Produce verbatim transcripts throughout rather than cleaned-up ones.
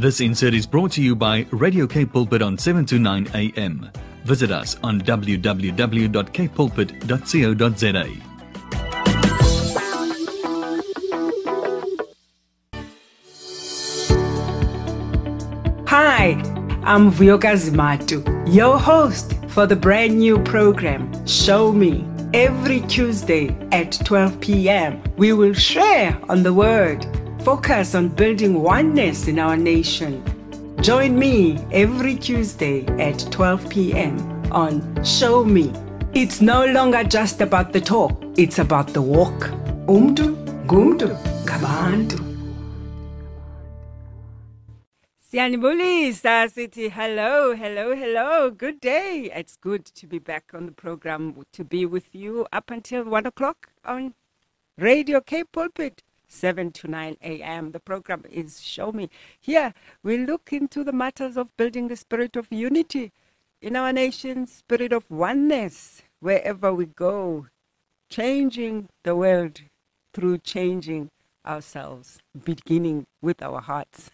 This insert is brought to you by Radio Cape Pulpit on seven to nine a m. Visit us on w w w dot cape pulpit dot co dot z a. Hi, I'm Vuyokazi Matu, your host for the brand new program, Show Me. Every Tuesday at twelve p m, we will share on the Word, focus on building oneness in our nation. Join me every Tuesday at twelve p m on Show Me. It's no longer just about the talk, it's about the walk. Umdu, gumdu, gabandu. Siyanibulisa City, hello, hello, hello. Good day. It's good to be back on the program, to be with you up until one o'clock on Radio Cape Pulpit, seven to nine a m The program is Show Me. Here, we look into the matters of building the spirit of unity in our nation, spirit of oneness, wherever we go, changing the world through changing ourselves, beginning with our hearts.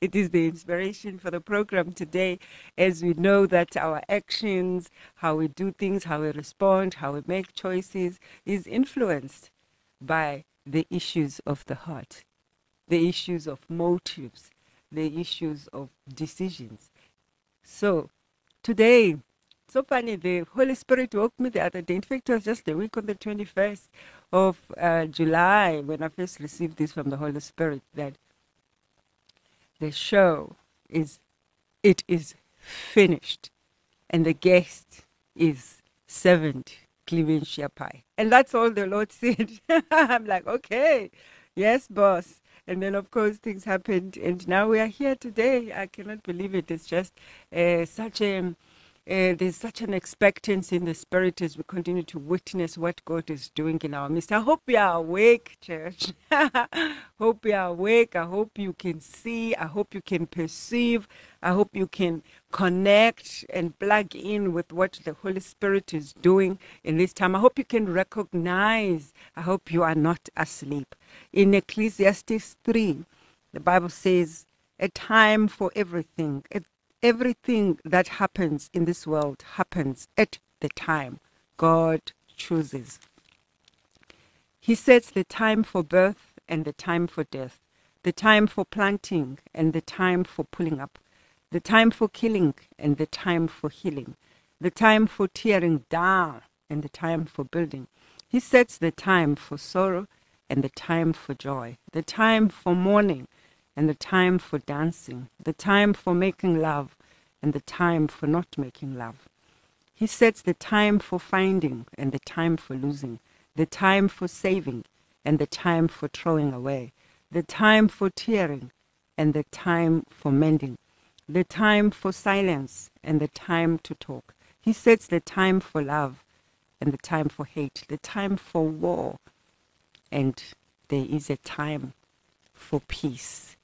It is the inspiration for the program today, as we know that our actions, how we do things, how we respond, how we make choices, is influenced by the issues of the heart, the issues of motives, the issues of decisions. So today, so funny, the Holy Spirit woke me the other day. In fact, it was just the week on the twenty-first of uh, July when I first received this from the Holy Spirit, that the show is, it is finished. And the guest is servant Clementia Pae. And that's all the Lord said. I'm like, okay, yes, boss. And then, of course, things happened. And now we are here today. I cannot believe it. It's just uh, such a... Uh, there's such an expectancy in the spirit as we continue to witness what God is doing in our midst. I hope you are awake, church. Hope you are awake. I hope you can see. I hope you can perceive. I hope you can connect and plug in with what the Holy Spirit is doing in this time. I hope you can recognize. I hope you are not asleep. In Ecclesiastes three, the Bible says, a time for everything. A Everything that happens in this world happens at the time God chooses. He sets the time for birth and the time for death, the time for planting and the time for pulling up, the time for killing and the time for healing, the time for tearing down and the time for building. He sets the time for sorrow and the time for joy, the time for mourning and the time for dancing, the time for making love, and the time for not making love. He sets the time for finding, and the time for losing, the time for saving, and the time for throwing away, the time for tearing, and the time for mending, the time for silence, and the time to talk. He sets the time for love, and the time for hate, the time for war, and there is a time for peace.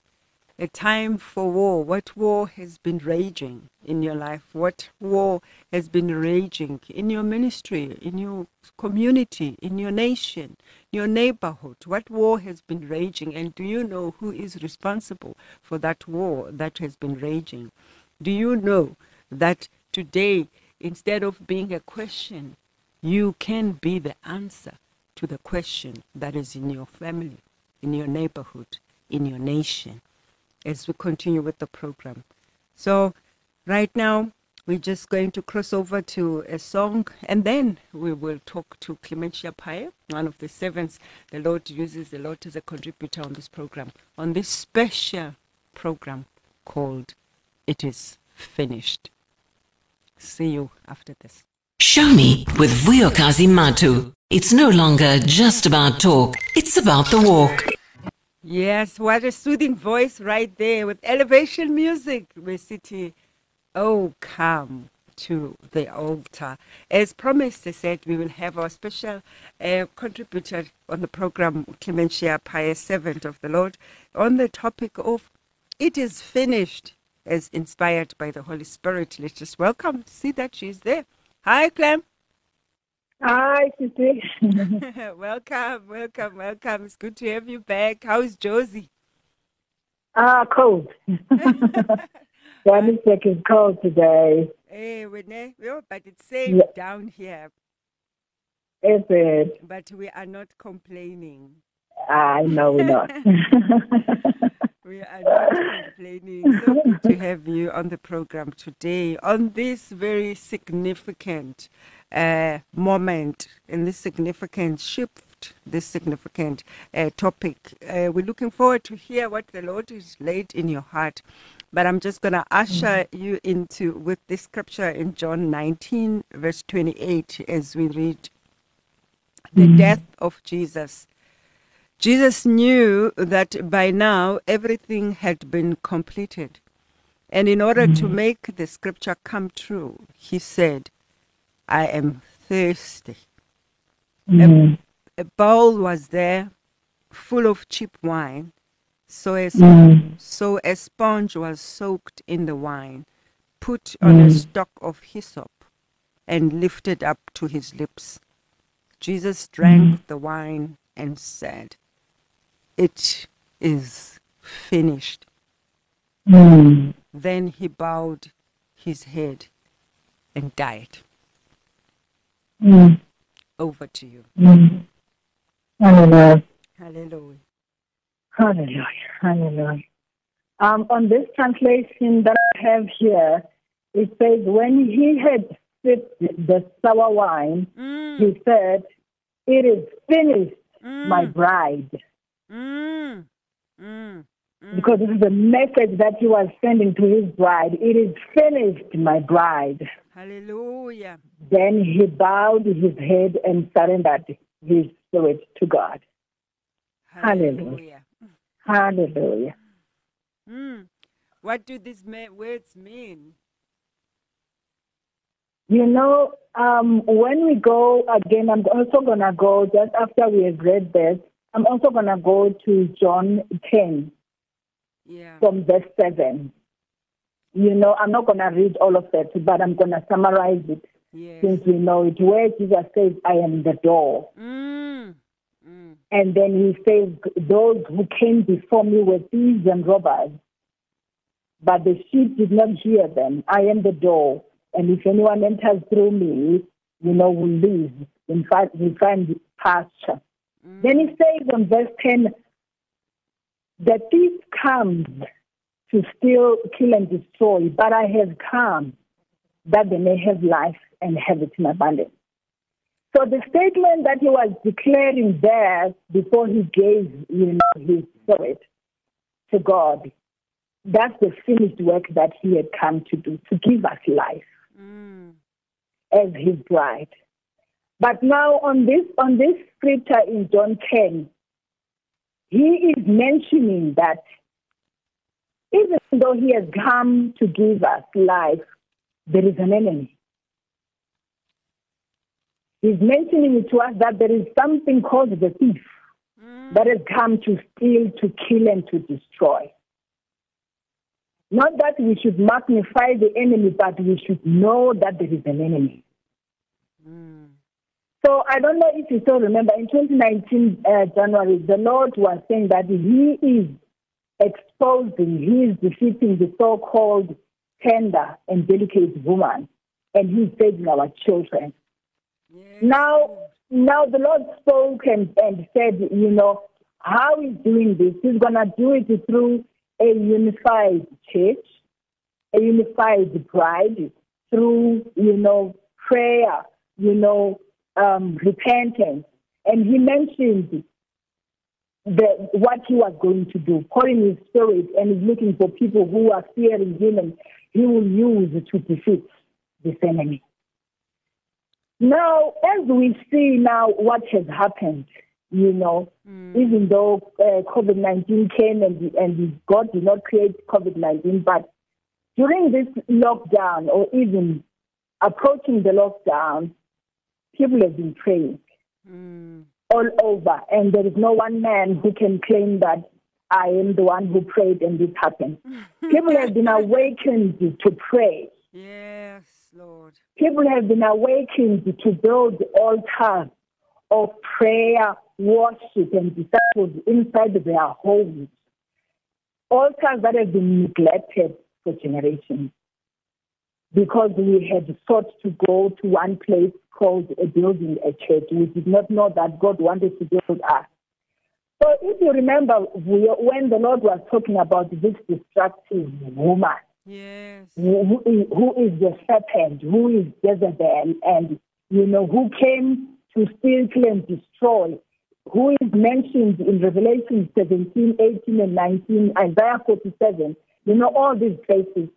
A time for war. What war has been raging in your life? What war has been raging in your ministry, in your community, in your nation, your neighborhood? What war has been raging? And do you know who is responsible for that war that has been raging? Do you know that today, instead of being a question, you can be the answer to the question that is in your family, in your neighborhood, in your nation, as we continue with the program. So right now, we're just going to cross over to a song, and then we will talk to Clementia Pae, one of the servants the Lord uses, the Lord as a contributor on this program, on this special program called It Is Finished. See you after this. Show Me with Vuyokazi Matu. It's no longer just about talk, it's about the walk. Yes, what a soothing voice right there with elevation music. My city, oh, come to the altar. As promised, I said, we will have our special uh, contributor on the program, Clementia Pae, servant of the Lord, on the topic of It Is Finished, as inspired by the Holy Spirit. Let's just welcome, see that she's there. Hi, Clem. Hi, Sissy. welcome, welcome, welcome. It's good to have you back. How's Josie? Ah, cold. One second, cold today. Hey, Winnie, but it's safe yeah. down here. Is it? But we are not complaining. I know we're not. We are not complaining. So good to have you on the program today on this very significant uh, moment, in this significant shift, this significant uh, topic. Uh, we're looking forward to hear what the Lord has laid in your heart. But I'm just going to usher mm-hmm. you into with this scripture in John nineteen, verse twenty-eight, as we read the mm-hmm. death of Jesus. Jesus knew that by now everything had been completed. And in order mm-hmm. to make the scripture come true, he said, I am thirsty. Mm-hmm. A, a bowl was there full of cheap wine, so a, mm-hmm. so a sponge was soaked in the wine, put on mm-hmm. a stalk of hyssop, and lifted up to his lips. Jesus drank mm-hmm. the wine and said, it is finished. Mm. Then he bowed his head and died. Mm. Over to you. Mm. Hallelujah. Hallelujah. Hallelujah. Hallelujah. Um, on this translation that I have here, it says, when he had sipped the sour wine, mm. he said, it is finished. Mm. My bride. Mm. Mm. Mm. Because this is the message that he was sending to his bride. It is finished, my bride. Hallelujah. Then he bowed his head and surrendered his spirit to God. Hallelujah. Hallelujah. Hallelujah. Mm. What do these words mean? You know, um, when we go, again, I'm also going to go, just after we have read this, I'm also going to go to John ten, yeah. from verse seven. You know, I'm not going to read all of that, but I'm going to summarize it, yes. since we know it, where Jesus says, I am the door. Mm. Mm. And then he says, those who came before me were thieves and robbers, but the sheep did not hear them. I am the door. And if anyone enters through me, you know, will live. In fact, we find pasture. Mm. Then he says on verse ten, the thief comes to steal, kill, and destroy, but I have come that they may have life and have it in abundance. So the statement that he was declaring there before he gave, you know, his spirit to God, that's the finished work that he had come to do, to give us life. Mm. As his bride. But now on this on this scripture in John ten, he is mentioning that even though he has come to give us life, there is an enemy. He's mentioning to us that there is something called the thief mm. that has come to steal, to kill, and to destroy. Not that we should magnify the enemy, but we should know that there is an enemy. Mm. So I don't know if you still remember, in twenty nineteen, uh, January, the Lord was saying that he is exposing, he is defeating the so-called tender and delicate woman, and he's saving our children. Yes. Now, now the Lord spoke and, and said, you know, how he's doing this, he's going to do it through a unified church, a unified bride through, you know, prayer, you know, um, repentance. And he mentioned the, what he was going to do, pouring his spirit, and he's looking for people who are fearing him, and he will use to defeat this enemy. Now, as we see now what has happened, you know, mm. even though uh, COVID nineteen came and and God did not create COVID nineteen, but during this lockdown or even approaching the lockdown, people have been praying mm. all over, and there is no one man who can claim that I am the one who prayed and this happened. People have been awakened to pray. Yes, Lord. People have been awakened to build altars of prayer, worship, and disciples inside their homes. altars that have been neglected for generations, because we had sought to go to one place called a building, a church. We did not know that God wanted to build us. So if you remember, when the Lord was talking about this destructive woman, yes, who, who is the serpent, who is Jezebel, and you know who came to steal, kill, and destroy, who is mentioned in Revelation seventeen, eighteen, and nineteen, Isaiah forty-seven, you know, all these places.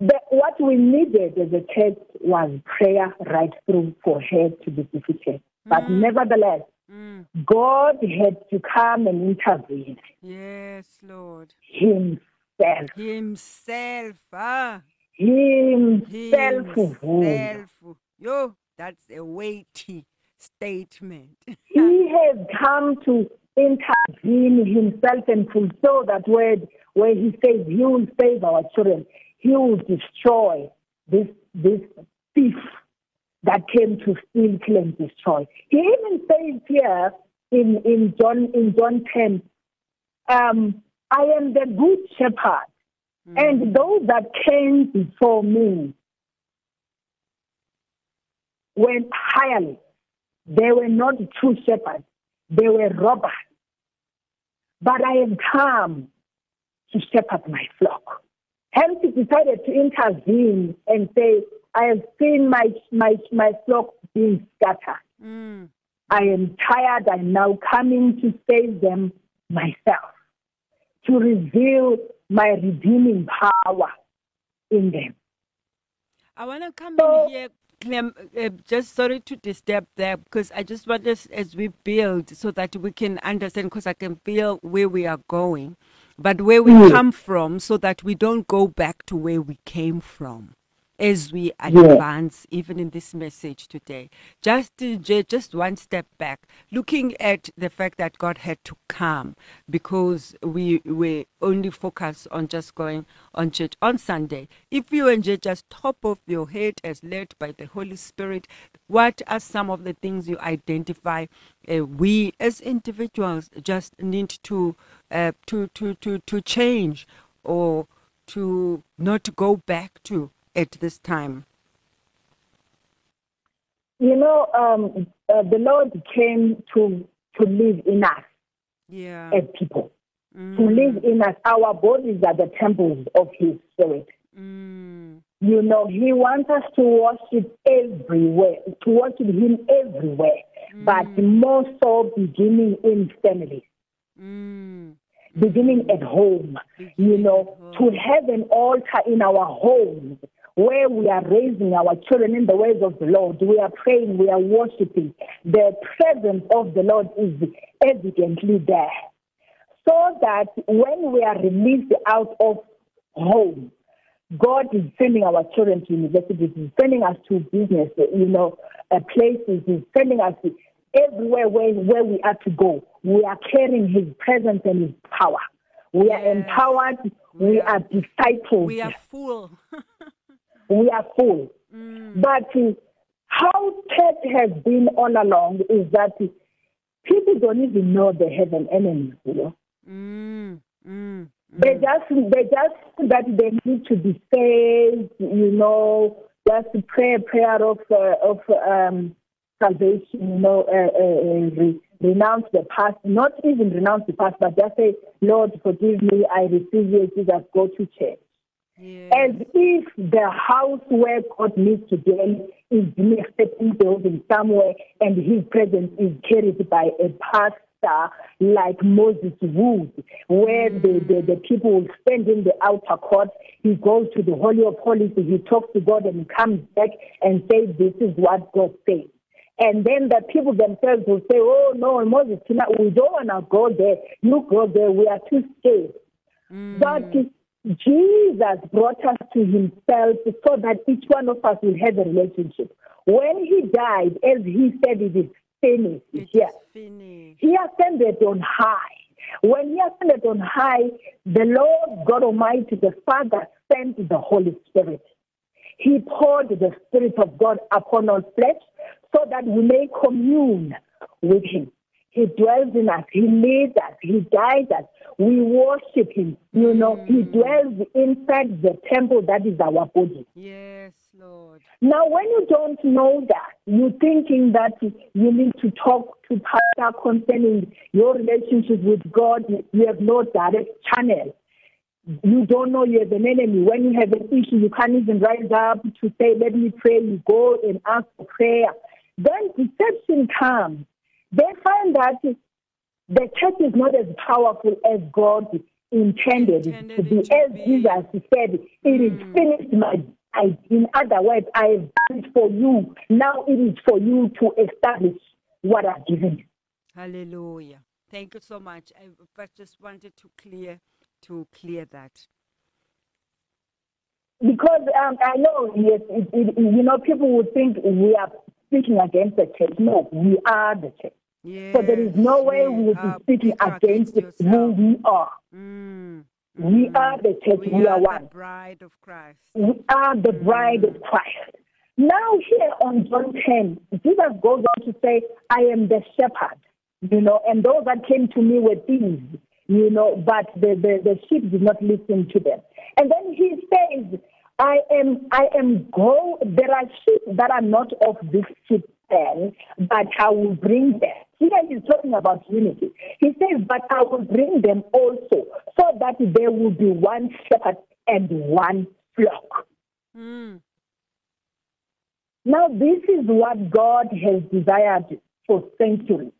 But what we needed as a church was prayer right through for her to be defeated. But mm. nevertheless, mm. God had to come and intervene. Yes, Lord. Himself. Himself. Ah. Himself. Himself. Yo, that's a weighty statement. He has come to intervene himself and fulfill that word where he says he will save our children. He will destroy this this thief that came to steal, kill, and destroy. He even says here in, in John in John ten, um, I am the good shepherd, mm. and those that came before me went highly. They were not true shepherds. They were robbers. But I have come to shepherd my flock. Hence, he decided to intervene and say, I have seen my my, my flock being scattered. Mm. I am tired. I'm now coming to save them myself, to reveal my redeeming power in them. I want to come so, in here. Clem, uh, just sorry to disturb there, because I just want us as we build so that we can understand, because I can feel where we are going, but where we mm. come from, so that we don't go back to where we came from as we advance, yeah. even in this message today. Just just one step back, looking at the fact that God had to come, because we were only focused on just going on church on Sunday. If you and just top of your head as led by the Holy Spirit, what are some of the things you identify uh, we as individuals just need to uh, to, to, to, to change or to not go back to at this time? You know, um, uh, the Lord came to to live in us, yeah. as people, mm. to live in us. Our bodies are the temples of His Spirit. Mm. You know, He wants us to worship everywhere, to worship Him everywhere, mm. but more so beginning in families. Mm. Beginning at home, you know, to have an altar in our homes where we are raising our children in the ways of the Lord. We are praying, we are worshiping. The presence of the Lord is evidently there. So that when we are released out of home, God is sending our children to universities, He's sending us to business, you know, uh, places, He's sending us to everywhere where, where we are to go. We are carrying His presence and His power. We yes. are empowered. We, we are, are disciples. We are full. we are full. Mm. But uh, how church has been all along is that uh, people don't even know they have an enemy. You know, mm. Mm. Mm. they just they just that they need to be saved. You know, just pray a prayer of uh, of um, salvation. You know. Uh, uh, uh, Renounce the past, not even renounce the past, but just say, Lord, forgive me, I receive you, Jesus, go to church. Yeah. As if the house where God lives today is in a certain building somewhere, and His presence is carried by a pastor like Moses Wood, where mm. the, the, the people will stand in the outer court. He goes to the Holy of Holies, he talks to God, and he comes back and says, this is what God says. And then the people themselves will say, oh, no, Moses, we don't want to go there. You go there. We are too scared. Mm. But Jesus brought us to Himself so that each one of us will have a relationship. When He died, as He said, it is finished. It yes. is finished. He ascended on high. When He ascended on high, the Lord God Almighty, the Father, sent the Holy Spirit. He poured the Spirit of God upon all flesh so that we may commune with Him. He dwells in us. He leads us. He guides us. We worship him. You know, mm. he dwells inside the temple that is our body. Yes, Lord. Now, when you don't know that, you're thinking that you need to talk to pastor concerning your relationship with God. You have no direct channel. You don't know you have an enemy. When you have an issue, you can't even rise up to say, let me pray. You go and ask for prayer. Then deception comes. They find that the church is not as powerful as God intended, intended to be. As be. Jesus said, it mm. is finished, my I, in other words, I have done it for you. Now it is for you to establish what I've given you. Hallelujah. Thank you so much. I but just wanted to clear to clear that. Because um, I know, yes, it, it, you know, people would think we are speaking against the church. No, we are the church. Yes, so there is no way we will be speaking against who we are. Mm, mm, we are the church. We, we are, are one. The bride of Christ. We are the mm. bride of Christ. Now here on John ten, Jesus goes on to say, I am the shepherd, you know, and those that came to me were thieves, you know, but the, the, the sheep did not listen to them. And then he says, I am, I am go, there are sheep that are not of this sheep pen, but I will bring them. Here he's talking about unity. He says, but I will bring them also, so that there will be one shepherd and one flock. Mm. Now, this is what God has desired for centuries,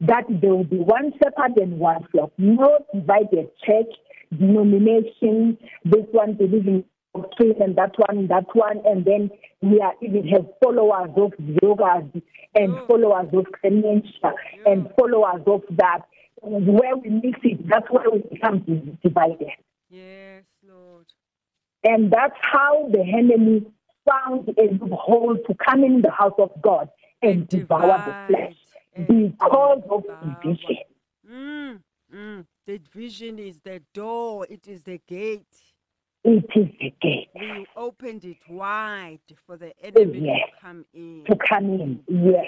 that there will be one shepherd and one flock, not divided church, denomination, this one believing and that one, and that one, and then we are even have followers of Vuyokazi and mm. followers of Clementia mm. and followers of that. Where we mix it, that's where we become divided. Yes, Lord. And that's how the enemy found a loophole to come in the house of God and, and devour the flesh because of division. Mm. Mm. The division is the door, it is the gate. It is the gate. We opened it wide for the enemy yes. to come in. To come in, yes.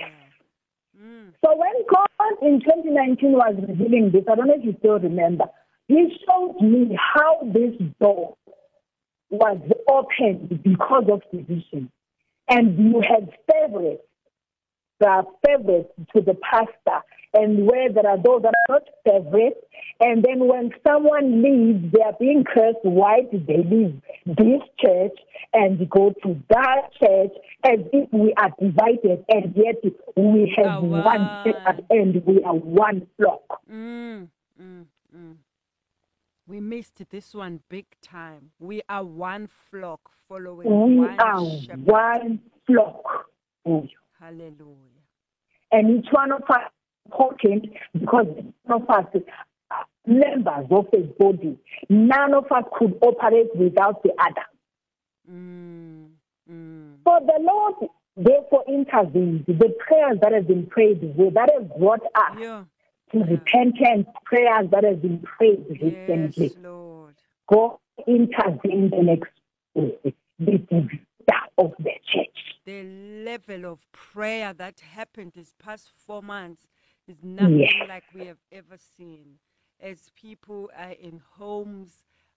Yeah. Mm. So when God in twenty nineteen was revealing this, I don't know if you still remember, he showed me how this door was opened because of division. And you had favorites, there are favorites to the pastor, and where there are those that are not favorites, and then when someone leaves, they are being cursed. Why did they leave this church and go to that church? As if we are divided, and yet we have oh, wow. one shepherd and we are one flock. Mm, mm, mm. We missed this one big time. We are one flock following we one are shepherd. One flock. Mm. Hallelujah. And each one of us important because none of us are members of his body. None of us could operate without the other. Mm, mm. So the Lord therefore intervenes. The prayers that have been prayed, that have brought us yeah. to yeah. repentance, prayers that have been prayed recently. Yes, Lord. God intervenes and exposes the division of the church. The level of prayer that happened these past four months is nothing yes. like we have ever seen. As people are in homes,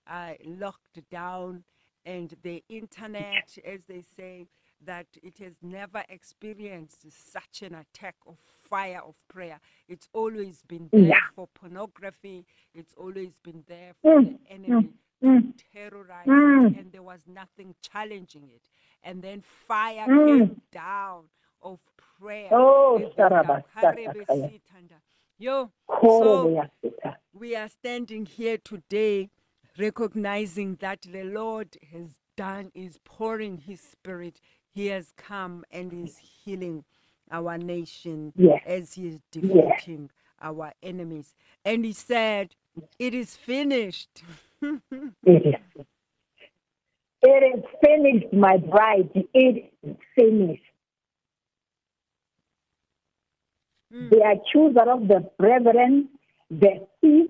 are locked down, and the internet, as they say, that it has never experienced such an attack of fire of prayer. It's always been there yeah. for pornography. It's always been there for mm. the enemy mm. to terrorize mm. it, and there was nothing challenging it. And then fire mm. came down of prayer. Oh, Saraba, Yo, so we are standing here today recognizing that the Lord has done, is pouring his spirit. He has come and is healing our nation yes. as he is defeating yes. our enemies. And he said, it is finished. It is. It is finished, my bride. It is finished. Mm. The accuser of the brethren, the thief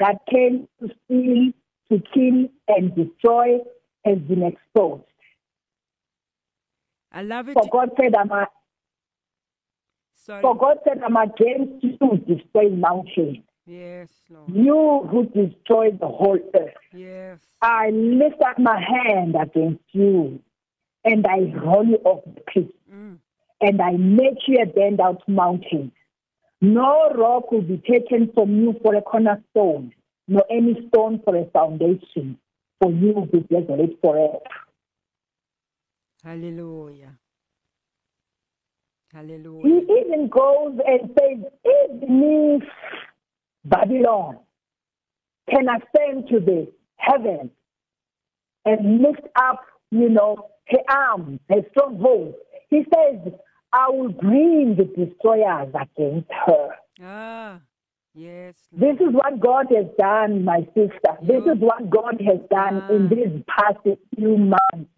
that came to steal, to kill, and destroy, has been exposed. I love it. For God said, I'm, a, Sorry. For God said, I'm against you destroying mountains. Yes, Lord. You who destroy the whole earth. Yes. I lift up my hand against you, and I roll you off the cliff, mm. and I make you a bend out mountain. No rock will be taken from you for a cornerstone, nor any stone for a foundation, for you will be desolate forever. Hallelujah. Hallelujah. He even goes and says, even if Babylon can ascend to the heavens and lift up, you know, her arms, her strongholds, he says, I will bring the destroyers against her. Ah, yes. This is what God has done, my sister. You. This is what God has done ah. in these past few months.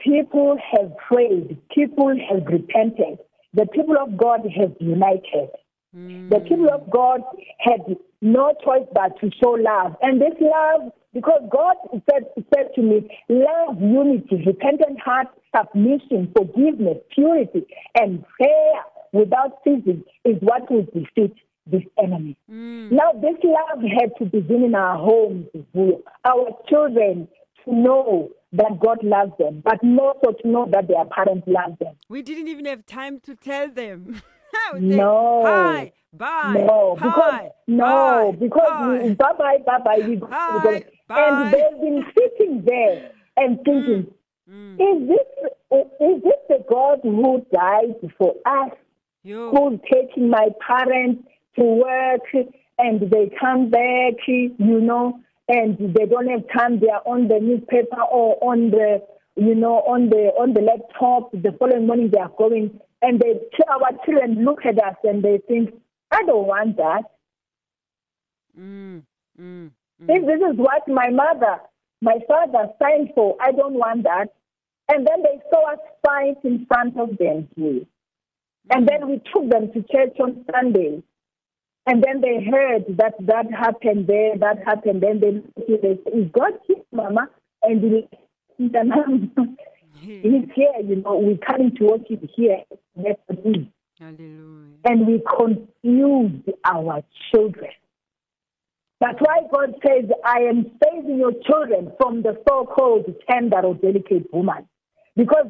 People have prayed. People have repented. The people of God have united. Mm. The people of God had no choice but to show love. And this love, because God said, said to me, love, unity, repentant heart, submission, forgiveness, purity, and prayer without ceasing is what will defeat this enemy. Mm. Now, this love had to begin in our homes, our children, to know that God loves them, but more so to know that their parents love them. We didn't even have time to tell them. no. Hi, bye, no, hi, because, no, hi, because bye-bye, bye-bye. And they've been sitting there and thinking, mm, mm. is this is this the God who died for us, Yo. who's taking my parents to work, and they come back, you know, and they don't have time. They are on the newspaper or on the, you know, on the on the laptop. The following morning they are going, and they our children look at us and they think, I don't want that. Mm, mm, mm. If this is what my mother, my father signed for, I don't want that. And then they saw us fight in front of them. Mm. And then we took them to church on Sunday. And then they heard that that happened there, that happened. Then they, they said, God here, Mama? And we, he's here, you know, we're coming to worship here. That's me. Hallelujah. And we confused our children. That's why God says, I am saving your children from the so-called tender or delicate woman. Because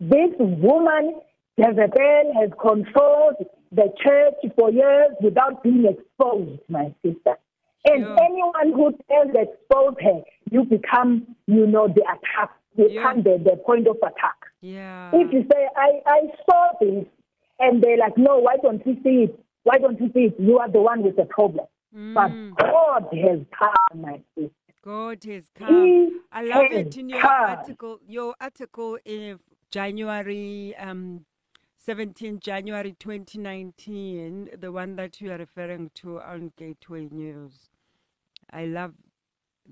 this woman, Jezebel, has controlled the church for years without being exposed, my sister. And yeah. anyone who tells expose her, you become, you know, the attack, you yeah. become the, the point of attack. Yeah. If you say, I, I saw this, and they're like, no, why don't you see it? Why don't you see it? You are the one with the problem. Mm. But God has come, my sister. God has come. He I love it in your come. article, your article in January, um, seventeenth January twenty nineteen, the one that you are referring to on Gateway News. I love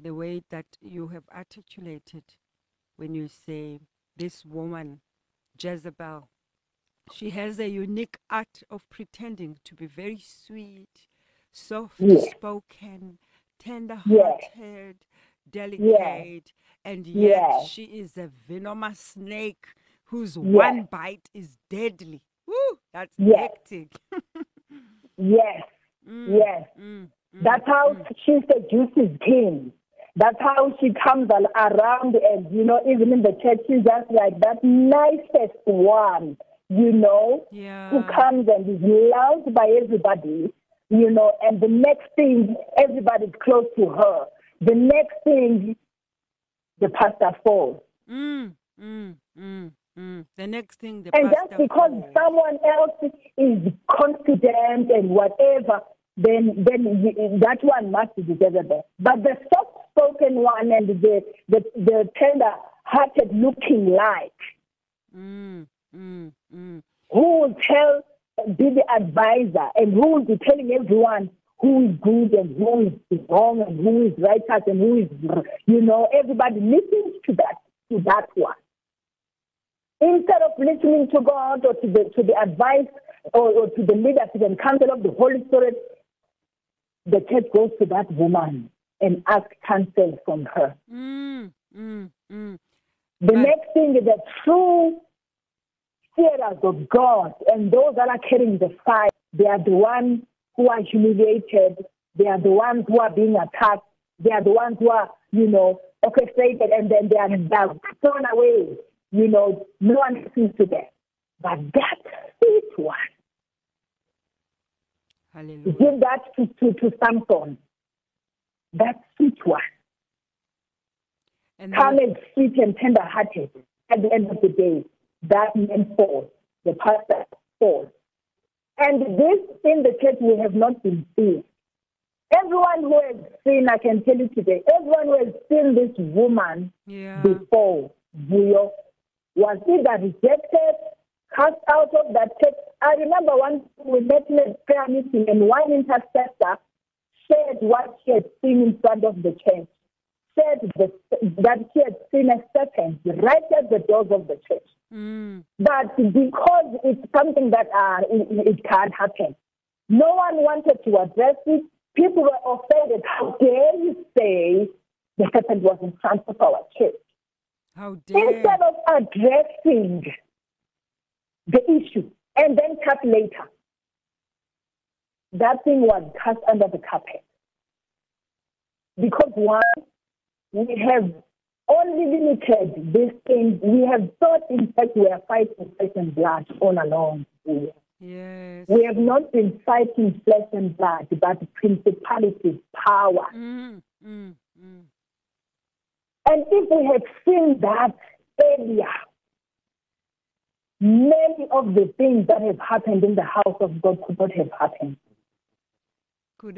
the way that you have articulated when you say this woman, Jezebel, she has a unique art of pretending to be very sweet, soft-spoken, yeah. tender-hearted, yeah. delicate, yeah. and yet yeah. she is a venomous snake whose yes. one bite is deadly. Woo, that's yes. hectic. yes, mm, yes. Mm, mm, that's how mm. she seduces kings. That's how she comes around and, you know, even in the church, she's just like that nicest one, you know, yeah. who comes and is loved by everybody, you know, and the next thing, everybody's close to her. The next thing, the pastor falls. Mm, mm, mm. Mm, the next thing, the and just because falls. someone else is confident and whatever, then then that one must be Jezebel. But the soft-spoken one and the the, the tender-hearted looking like, mm, mm, mm. who will tell, be the advisor, and who will be telling everyone who is good and who is wrong and who is righteous and who is, you know, everybody listens to that to that one. Instead of listening to God or to the to the advice or, or to the leadership and counsel of the Holy Spirit, the church goes to that woman and asks counsel from her. Mm, mm, mm. The and next thing is that true fearers of God and those that are carrying the fire They are the ones who are humiliated. They are the ones who are being attacked. They are the ones who are, you know, orchestrated, and then they are, they are thrown away. You know, no one listens to them. But that fifth one, Hallelujah. Give that to, to, to Samson. That sweet one. And calm and sweet and tender-hearted. At the end of the day, that man falls. The pastor falls. And this in the church we have not been seeing. Everyone who has seen, I can tell you today, everyone who has seen this woman yeah. before, Vuyo, was either rejected, cast out of that church. I remember once we met in a prayer meeting and one intercessor said what she had seen in front of the church, said the, that she had seen a serpent right at the doors of the church. Mm. But because it's something that uh, it, it can't happen, no one wanted to address it. People were offended. How dare you say the serpent was in front of our church? How dare. Instead of addressing the issue and then cut later, that thing was cast under the carpet. Because one, we have only limited this thing. We have thought, in fact, we are fighting flesh and blood all along. Yes. We have not been fighting flesh and blood, but principalities, power. Mm, mm, mm. And if we had seen that earlier, many of the things that have happened in the house of God could not have happened.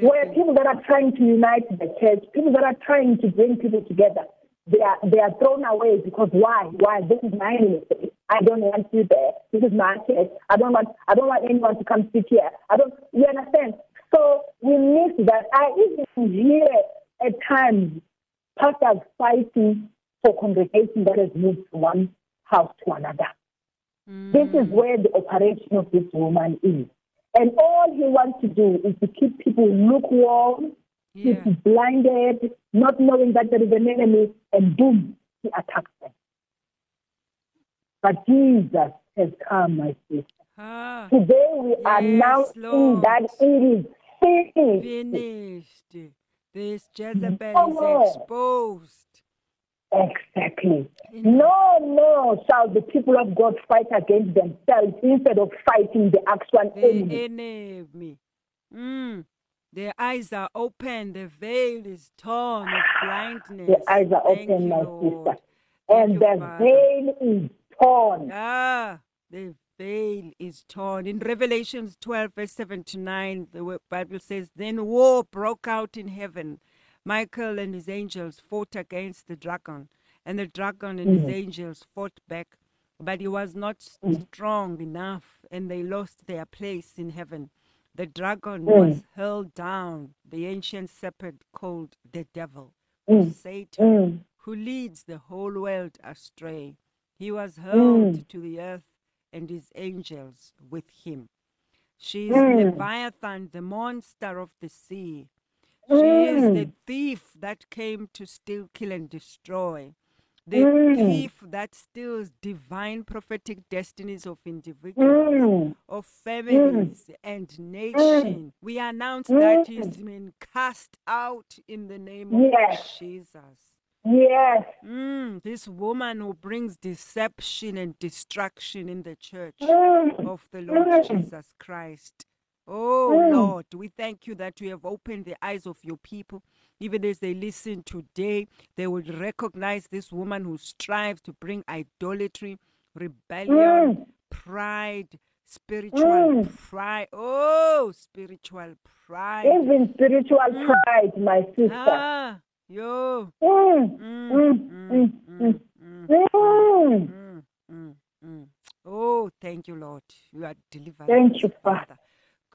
Where people that are trying to unite the church, people that are trying to bring people together, they are they are thrown away because why? Why? This is my ministry. I don't want you there. This is my church. I don't want I don't want anyone to come sit here. I don't. You understand? So we miss that. I even hear at times pastors fighting for congregation that has moved from one house to another. Mm. This is where the operation of this woman is. And all he wants to do is to keep people lukewarm, yeah. keep blinded, not knowing that there is an enemy, and boom, he attacks them. But Jesus has come, my sister. Ah, Today we yes, are now seeing that it is finished. Finished. This Jezebel oh, is exposed. Exactly. No, no, shall the people of God fight against themselves instead of fighting the actual enemy. enemy. Mm. Their eyes are open. The veil is torn of blindness. Their eyes are Thank open, my sister. And you, the Father. veil is torn. Ah, the veil is torn. In Revelations twelve, verse seven to nine, the Bible says, "Then war broke out in heaven. Michael and his angels fought against the dragon, and the dragon and mm-hmm. his angels fought back, but he was not mm-hmm. strong enough, and they lost their place in heaven. The dragon mm-hmm. was hurled down, the ancient serpent called the devil, mm-hmm. Satan, mm-hmm. who leads the whole world astray. He was hurled mm-hmm. to the earth, and his angels with him. She is mm-hmm. Leviathan, the monster of the sea. She is the thief that came to steal, kill, and destroy. The mm. thief that steals divine prophetic destinies of individuals, mm. of families, mm. and nation. Mm. We announce mm. that he's been cast out in the name yes. of Jesus." Yes. Mm, this woman who brings deception and destruction in the church mm. of the Lord mm. Jesus Christ. Oh, mm. Lord, we thank you that you have opened the eyes of your people. Even as they listen today, they will recognize this woman who strives to bring idolatry, rebellion, mm. pride, spiritual mm. pride. Oh, spiritual pride. Even spiritual mm. pride, my sister. Ah, yo. Mm. Mm, mm, mm, mm, mm, mm. Mm, mm, mm. Oh, thank you, Lord. You are delivered. Thank you, Father.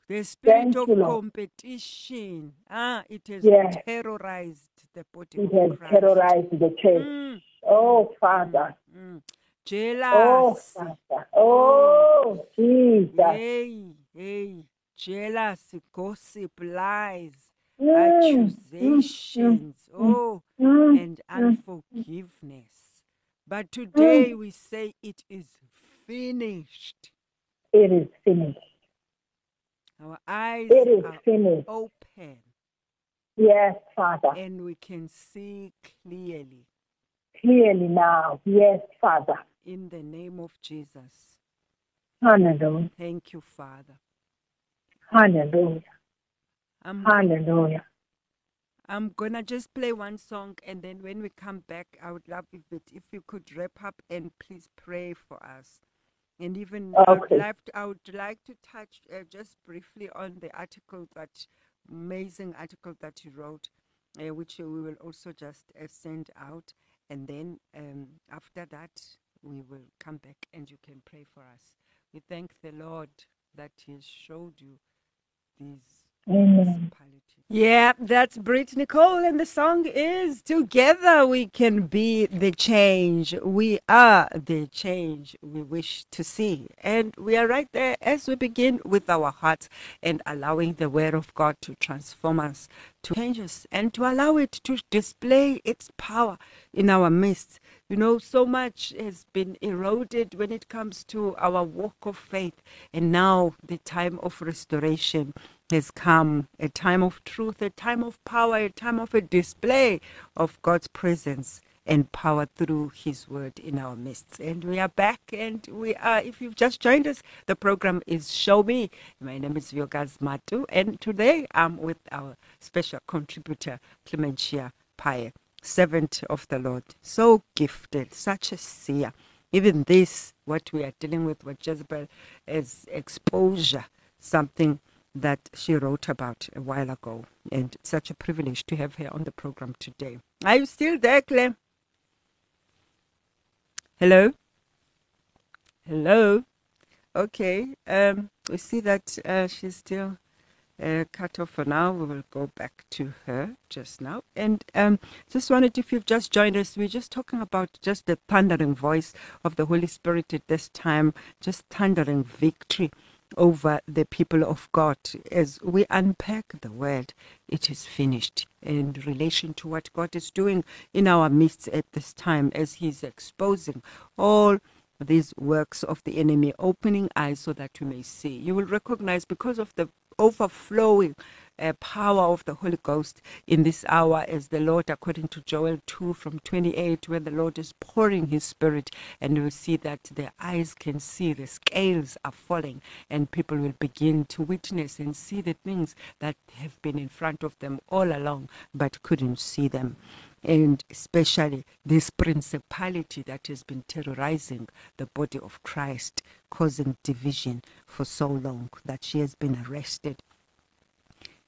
The spirit Thank of you, competition, ah, it has yes. terrorized the body It of has Christ. terrorized the church. Mm. Oh, Father. Mm. Jealousy. Oh, Father. Oh, Jesus. Hey, hey. Jealousy, gossip, lies, mm. accusations, mm. oh, mm. and unforgiveness. But today mm. we say it is finished. It is finished. Our eyes it is are finished. Open. Yes, Father. And we can see clearly. Clearly now. Yes, Father. In the name of Jesus. Hallelujah. Thank you, Father. Hallelujah. I'm, Hallelujah. I'm going to just play one song, and then when we come back, I would love if, it, if you could wrap up and please pray for us. And even okay. I, would like to, I would like to touch uh, just briefly on the article, that amazing article that you wrote, uh, which we will also just uh, send out. And then um, after that, we will come back and you can pray for us. We thank the Lord that he has showed you these municipalities. Yeah, that's Brit Nicole, and the song is Together We Can Be the Change. We are the change we wish to see. And we are right there as we begin with our hearts and allowing the word of God to transform us, to change us, and to allow it to display its power in our midst. You know, so much has been eroded when it comes to our walk of faith. And now the time of restoration has come, a time of truth, a time of power, a time of a display of God's presence and power through his word in our midst. And we are back, and we are, if you've just joined us, the program is Show Me. My name is Vuyokazi Matu, and today I'm with our special contributor, Clementia Pae. Servant of the Lord, so gifted, such a seer. Even this, what we are dealing with, what Jezebel is exposure, something that she wrote about a while ago. And such a privilege to have her on the program today. Are you still there, Clem? Hello? Hello? Okay, um, we see that uh, she's still... Uh, cut off for now. We will go back to her just now. And um, just wanted, if you've just joined us, we're just talking about just the thundering voice of the Holy Spirit at this time, just thundering victory over the people of God. As we unpack the word, it is finished in relation to what God is doing in our midst at this time, as he's exposing all these works of the enemy, opening eyes so that you may see. You will recognize, because of the overflowing uh, power of the Holy Ghost in this hour, as the Lord, according to Joel two from twenty-eight, where the Lord is pouring his spirit, and you will see that their eyes can see, the scales are falling, and people will begin to witness and see the things that have been in front of them all along but couldn't see them. And especially this principality that has been terrorizing the body of Christ, causing division for so long, that she has been arrested.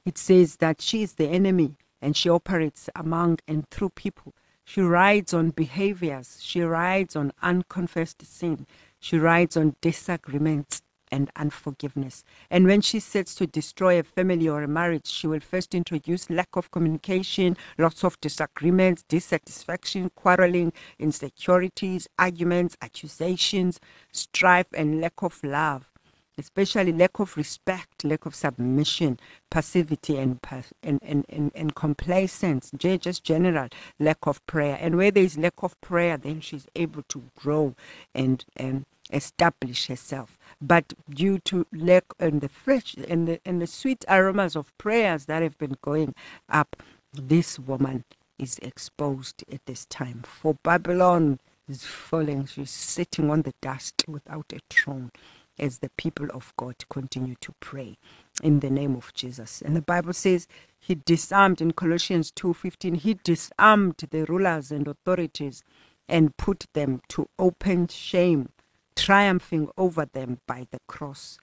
It says that she is the enemy, and she operates among and through people. She rides on behaviors. She rides on unconfessed sin. She rides on disagreements and unforgiveness. And when she sets to destroy a family or a marriage, she will first introduce lack of communication, lots of disagreements, dissatisfaction, quarreling, insecurities, arguments, accusations, strife, and lack of love, especially lack of respect, lack of submission, passivity, and and, and, and, and complacence, just general lack of prayer. And where there is lack of prayer, then she's able to grow and and establish herself. But due to lack and the fresh and the and the sweet aromas of prayers that have been going up, this woman is exposed at this time. For Babylon is falling. She's sitting on the dust without a throne, as the people of God continue to pray in the name of Jesus. And the Bible says he disarmed, in Colossians two fifteen, he disarmed the rulers and authorities and put them to open shame, triumphing over them by the cross.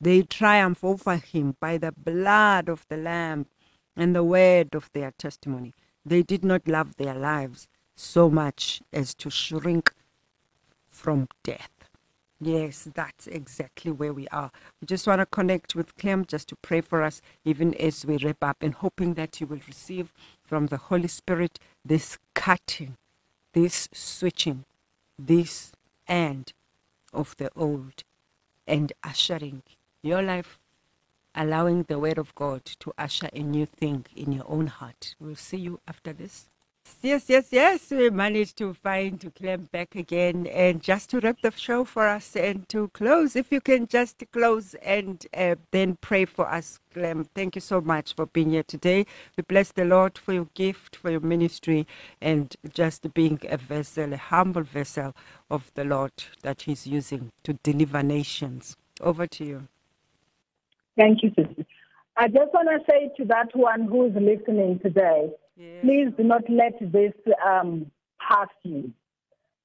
They triumph over him by the blood of the Lamb and the word of their testimony. They did not love their lives so much as to shrink from death. Yes, that's exactly where we are. We just want to connect with Clem just to pray for us, even as we wrap up, and hoping that you will receive from the Holy Spirit this cutting, this switching, this end of the old, and ushering your life, allowing the word of God to usher a new thing in your own heart. We'll see you after this. Yes, yes, yes. We managed to find to climb back again, and just to wrap the show for us and to close. If you can just close and uh, then pray for us, Clem. Thank you so much for being here today. We bless the Lord for your gift, for your ministry, and just being a vessel, a humble vessel of the Lord that He's using to deliver nations. Over to you. Thank you, Susie. I just want to say to that one who's listening today, yeah. Please do not let this um, pass you.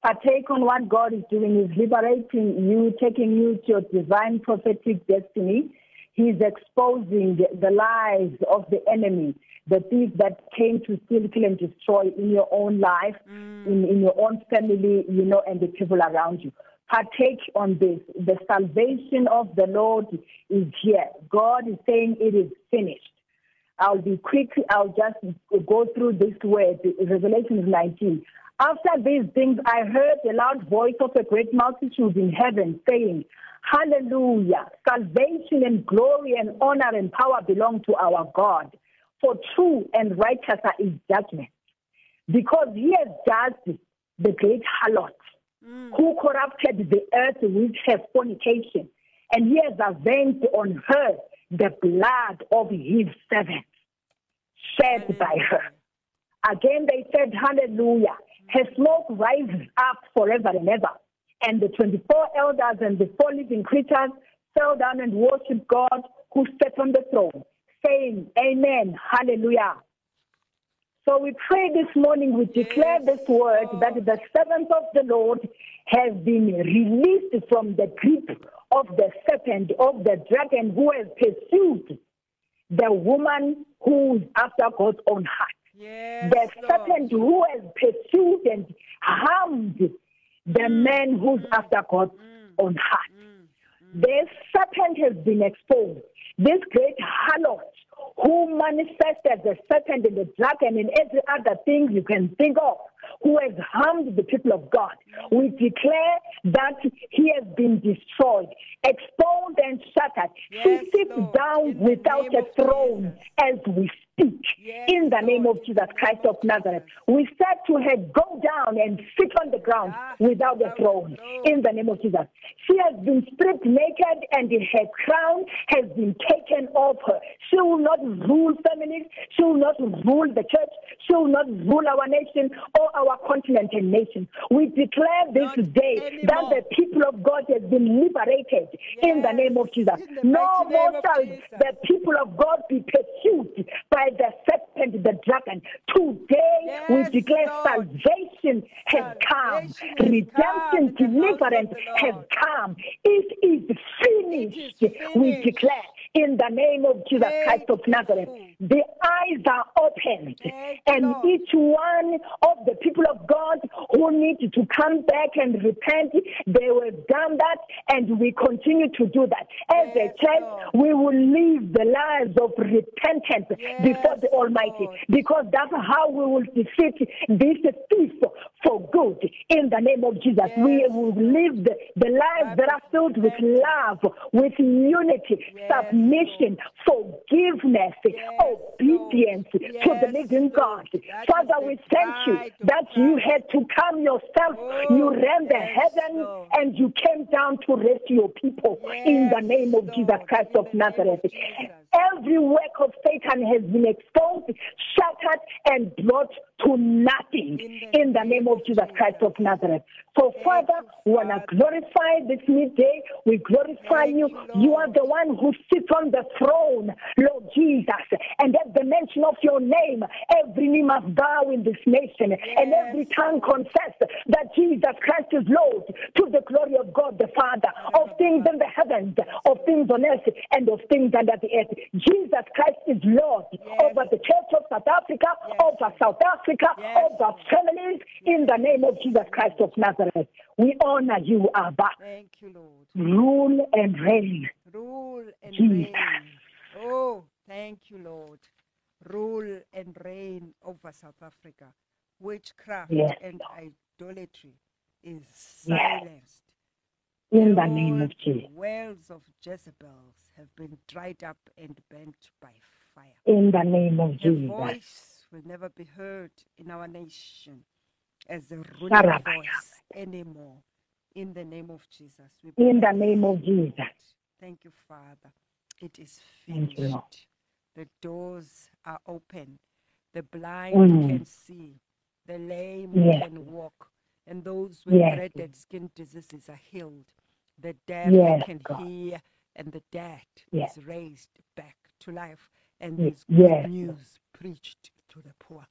Partake on what God is doing. He's liberating you, taking you to your divine prophetic destiny. He's exposing the, the lies of the enemy, the things that came to steal, kill, and destroy in your own life, mm. in, in your own family, you know, and the people around you. Partake on this. The salvation of the Lord is here. God is saying it is finished. I'll be quick. I'll just go through this word, Revelation nineteen. After these things, I heard a loud voice of a great multitude in heaven saying, Hallelujah! Salvation and glory and honor and power belong to our God, for true and righteous are his judgments. Because he has judged the great harlot, mm. who corrupted the earth with her fornication, and he has avenged on her the blood of his servants shed by her. Again they said, Hallelujah. Her smoke rises up forever and ever. And the twenty-four elders and the four living creatures fell down and worshipped God who sat on the throne, saying, Amen, Hallelujah. So we pray this morning, we declare yes. this word, that the servants of the Lord have been released from the grip of the serpent, of the dragon who has pursued the woman who is after God's own heart. Yes, the serpent Lord. Who has pursued and harmed the mm. man who's mm. after God's mm. own heart. Mm. Mm. The serpent has been exposed. This great harlot who manifests as the serpent and the dragon and every other thing you can think of, who has harmed the people of God. We declare that he has been destroyed, exposed and shattered. Yes, he sits Lord. Down in without a throne as we speak. Yes, in the Lord. Name of Jesus Christ Lord. Of Nazareth. We said to her, go down and sit on the ground ah, without a throne. Lord. In the name of Jesus. She has been stripped naked and her crown has been taken off her. She will not rule feminists. She will not rule the church. She will not rule our nation or our continent and nation. We declare this not day anymore. That the people of God has been liberated yes. in the name of Jesus. No more shall the people of God be pursued by the serpent, the dragon. Today yes, we declare Lord. Salvation has come. Redemption, deliverance has come. It is finished. It is finished. We declare. In the name of Jesus Christ of Nazareth, the eyes are opened, and each one of the people of God who need to come back and repent, they will have done that, and we continue to do that. As a church, we will live the lives of repentance before the Almighty, because that's how we will defeat this thief for good. In the name of Jesus, we will live the, the lives that are filled with love, with unity, submission, mission, forgiveness, yes, obedience yes, to the living God. That Father, we thank you that God. You had to come yourself. Oh, you ran yes, the heaven Lord. And you came down to rescue your people yes, in the name of Lord. Jesus Christ of Nazareth. Every work of Satan has been exposed, shattered, and brought to nothing in the name of Jesus Christ of Nazareth. So, Father, we want to glorify this midday. We glorify you. You are the one who sits on the throne, Lord Jesus. And at the mention of your name, every knee must bow in this nation, and every tongue confess that Jesus Christ is Lord, to the glory of God the Father, of things in the heavens, of things on earth, and of things under the earth. Jesus Christ is Lord over the Church of South Africa, over South Africa, Yes, of our families, yes, in the name of Jesus Christ of Nazareth. We honor you, Abba. Thank you, Lord. Rule and reign. Rule and Jesus. Reign. Oh, thank you, Lord. Rule and reign over South Africa. Witchcraft yes, and Lord. Idolatry is silenced. Yes. In the All name of Jesus. The wells of Jezebels have been dried up and burnt by fire. In the name of the Jesus. Voice will never be heard in our nation as a ruling voice anymore. In the name of Jesus. We in the name of Jesus. Thank you, Father. It is finished. The doors are open. The blind mm. can see. The lame yes. can walk. And those with yes. dreaded skin diseases are healed. The deaf yes, can God. hear. And the dead yes. is raised back to life. And there's good yes. news preached to the poor.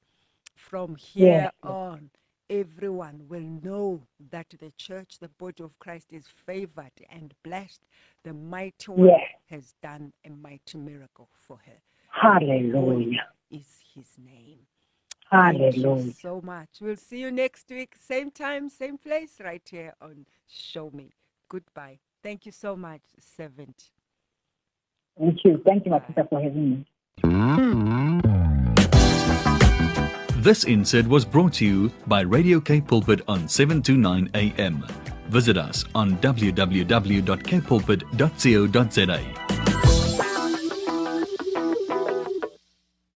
From here yes. on, everyone will know that the church, the body of Christ, is favored and blessed. The mighty one yes. has done a mighty miracle for her. Hallelujah. Is his name. Hallelujah. Thank you so much. We'll see you next week. Same time, same place, right here on Show Me. Goodbye. Thank you so much, Servant. Thank you. Thank you, my sister, for having me. This insert was brought to you by Radio Cape Pulpit on seven two nine A M. Visit us on w w w dot cape pulpit dot co dot z a.